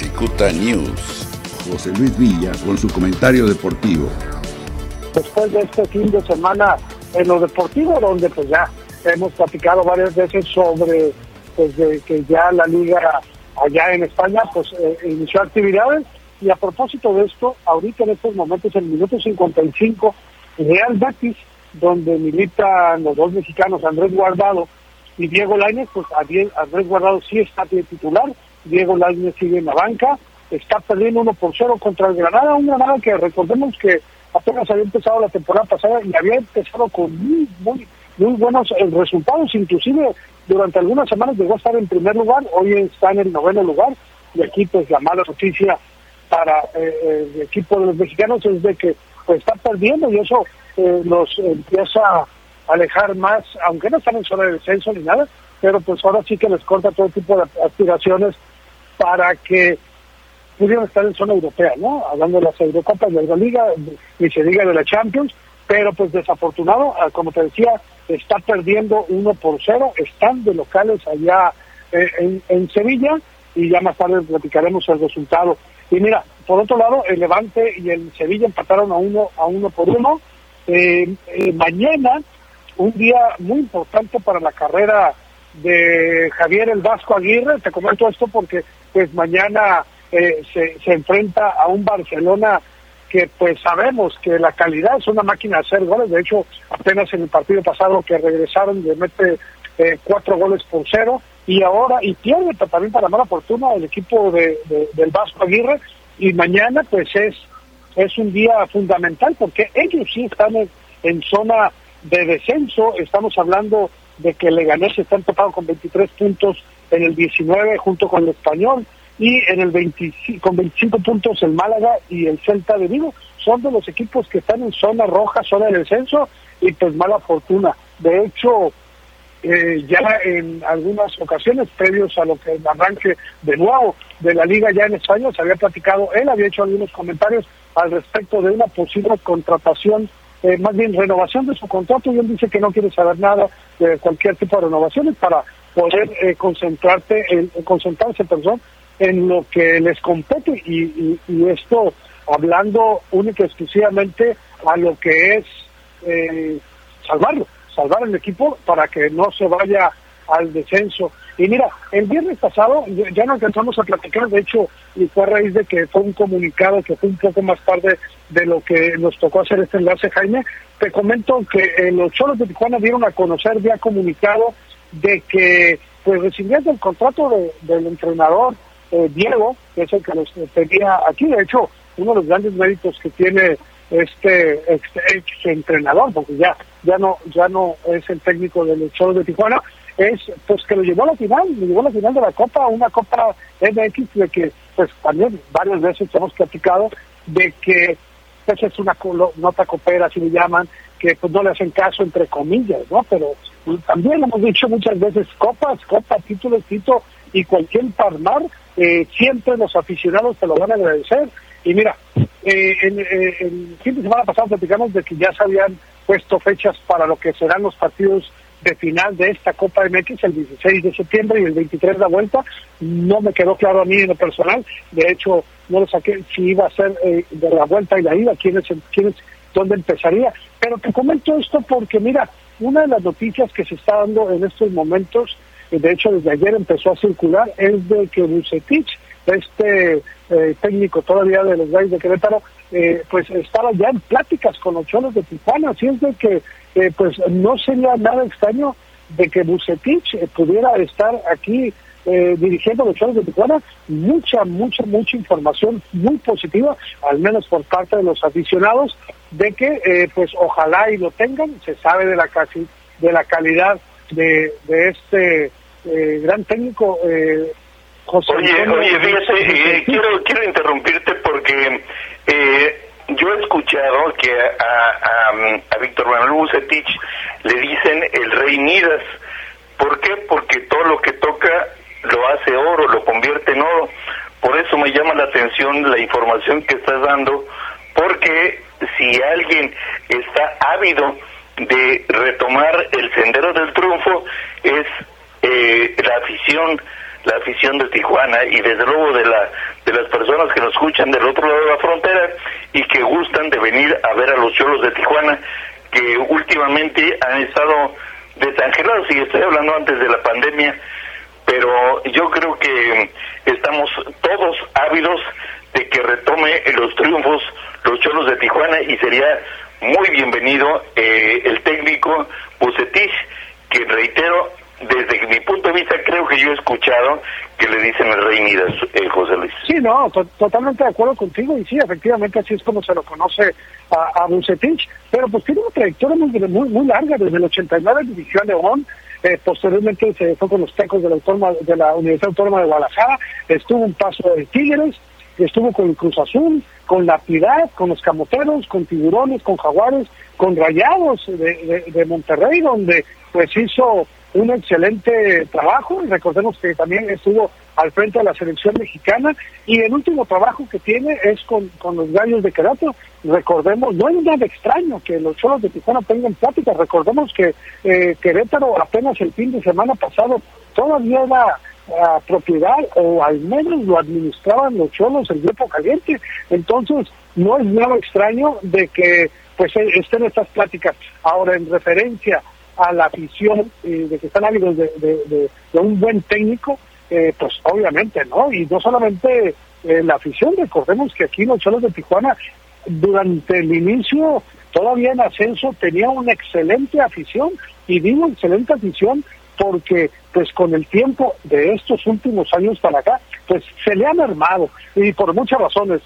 Ejecuta News. José Luis Villa con su comentario deportivo. Después de este fin de semana en lo deportivo, donde pues ya hemos platicado varias veces sobre pues de que ya la liga allá en España pues inició actividades, y a propósito de esto, ahorita en estos momentos, en el minuto 55, Real Betis, donde militan los dos mexicanos Andrés Guardado y Diego Lainez, pues Andrés Guardado sí está de titular, Diego Lainez sigue en la banca, está perdiendo 1-0 contra el Granada, un Granada que recordemos que apenas había empezado la temporada pasada y había empezado con muy buenos resultados, inclusive durante algunas semanas llegó a estar en primer lugar, hoy está en el 9º lugar, y aquí pues la mala noticia para el equipo de los mexicanos es de que pues está perdiendo, y eso los empieza a alejar más, aunque no están en zona de descenso ni nada, pero pues ahora sí que les corta todo tipo de aspiraciones para que pudieron estar en zona europea, ¿no? Hablando de las Eurocopas, de la Liga, ni se diga de la Champions, pero pues desafortunado, como te decía, está perdiendo 1-0, están de locales allá en Sevilla, y ya más tarde platicaremos el resultado. Y mira, por otro lado, el Levante y el Sevilla empataron a uno por uno. Mañana, un día muy importante para la carrera de Javier El Vasco Aguirre, te comento esto porque pues mañana se enfrenta a un Barcelona que pues sabemos que la calidad es una máquina de hacer goles, de hecho apenas en el partido pasado que regresaron le mete 4-0, y ahora pierde también para mala fortuna el equipo del Vasco Aguirre, y mañana pues es un día fundamental porque ellos sí están en zona de descenso. Estamos hablando de que Leganés está empatado con 23 puntos en el 19 junto con el Español, y en el 25, con 25 puntos el Málaga y el Celta de Vigo, son de los equipos que están en zona roja, zona de descenso, y pues mala fortuna. De hecho, ya en algunas ocasiones previos a lo que el arranque de nuevo de la liga ya en España se había platicado, él había hecho algunos comentarios al respecto de una posible contratación, más bien renovación de su contrato, y él dice que no quiere saber nada de cualquier tipo de renovaciones para poder concentrarse en lo que les compete, y esto hablando única y exclusivamente a lo que es salvar el equipo para que no se vaya al descenso. Y mira, el viernes pasado ya no alcanzamos a platicar, de hecho, y fue a raíz de que fue un comunicado que fue un poco más tarde de lo que nos tocó hacer este enlace, Jaime, te comento que los Xolos de Tijuana dieron a conocer vía comunicado de que pues recibiendo el contrato del entrenador Diego, que es el que los tenía aquí, de hecho, uno de los grandes méritos que tiene este ex entrenador, porque ya no es el técnico del Xolos de Tijuana, es pues que lo llevó a la final de la Copa, una Copa MX, de que pues también varias veces hemos platicado de que pues es una nota copera, así le llaman, que pues no le hacen caso, entre comillas, ¿no? Pero también hemos dicho muchas veces, copa, título, y cualquier palmar, siempre los aficionados te lo van a agradecer. Y mira, el fin de semana pasado platicamos de que ya se habían puesto fechas para lo que serán los partidos de final de esta Copa MX, el 16 de septiembre y el 23 de la vuelta. No me quedó claro a mí en lo personal, de hecho no lo saqué si iba a ser de la vuelta y la ida, quién es dónde empezaría, pero te comento esto porque mira, una de las noticias que se está dando en estos momentos, de hecho desde ayer empezó a circular, es de que Vucetich, técnico todavía de los Gallos de Querétaro, pues estaba ya en pláticas con los Xolos de Tijuana, así es de que pues no sería nada extraño de que Vucetich pudiera estar aquí dirigiendo los Xolos de Tijuana. Mucha información muy positiva, al menos por parte de los aficionados, de que pues ojalá y lo tengan. Se sabe de la calidad de este gran técnico José. Oye, fíjate, quiero interrumpirte porque yo he escuchado que a Víctor Manuel Vucetich le dicen el Rey Midas. ¿Por qué? Porque todo lo que toca lo hace oro, lo convierte en oro. Por eso me llama la atención la información que estás dando, porque si alguien está ávido de retomar el sendero del triunfo es la afición la afición de Tijuana y desde luego de las personas que nos escuchan del otro lado de la frontera y que gustan de venir a ver a los Xolos de Tijuana, que últimamente han estado desangelados, y estoy hablando antes de la pandemia, pero yo creo que estamos todos ávidos de que retome los triunfos los Xolos de Tijuana, y sería muy bienvenido el técnico Vucetich, que reitero, desde mi punto de vista, creo que yo he escuchado que le dicen el Rey Midas, José Luis. Sí, no, totalmente de acuerdo contigo, y sí, efectivamente así es como se lo conoce a Vucetich, pero pues tiene una trayectoria muy larga. Desde el 89 dirigió a León, posteriormente se fue con los Tecos de la Universidad Autónoma de Guadalajara, estuvo un paso de Tigres, estuvo con el Cruz Azul, con la Piedad, con los Camoteros, con Tiburones, con Jaguares, con Rayados de Monterrey, donde pues hizo un excelente trabajo. Recordemos que también estuvo al frente de la selección mexicana, y el último trabajo que tiene es con los Gallos de Querétaro. Recordemos, no es nada extraño que los Xolos de Tijuana tengan pláticas. Recordemos que Querétaro apenas el fin de semana pasado todavía era propiedad, o al menos lo administraban los Xolos, el Grupo Caliente. Entonces no es nada extraño de que pues estén estas pláticas. Ahora, en referencia a la afición de que están ávidos de un buen técnico, pues obviamente, ¿no? Y no solamente la afición, recordemos que aquí los Xolos de Tijuana, durante el inicio, todavía en ascenso, tenía una excelente afición, y digo excelente afición porque pues con el tiempo de estos últimos años para acá, pues se le han armado, y por muchas razones.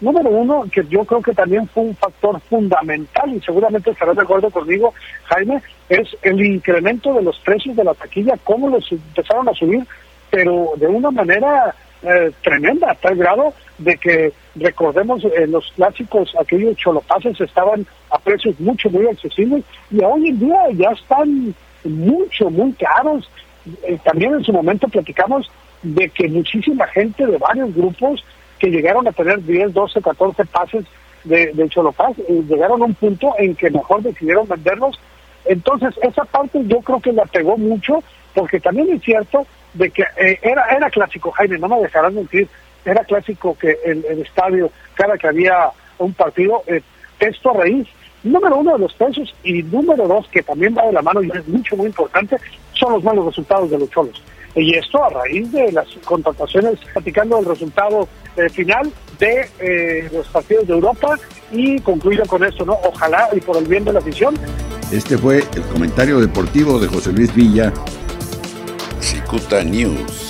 Número uno, que yo creo que también fue un factor fundamental, y seguramente estarás de acuerdo conmigo, Jaime, es el incremento de los precios de la taquilla, cómo los empezaron a subir, pero de una manera tremenda, hasta el grado de que, recordemos, los clásicos, aquellos cholopases estaban a precios muy accesibles, y hoy en día ya están muy caros. También en su momento platicamos de que muchísima gente de varios grupos que llegaron a tener 10, 12, 14 pases de Cholopaz, llegaron a un punto en que mejor decidieron venderlos. Entonces esa parte yo creo que la pegó mucho, porque también es cierto de que era clásico, Jaime, no me dejarán mentir, era clásico que el estadio, cada que había un partido, texto a raíz. Número uno, de los pesos, y número dos, que también va de la mano y es muy importante, son los malos resultados de los Xolos. Y esto a raíz de las contrataciones, platicando el resultado final de los partidos de Europa, y concluyo con esto, ¿no? Ojalá y por el bien de la afición. Este fue el comentario deportivo de José Luis Villa. Ejecuta News.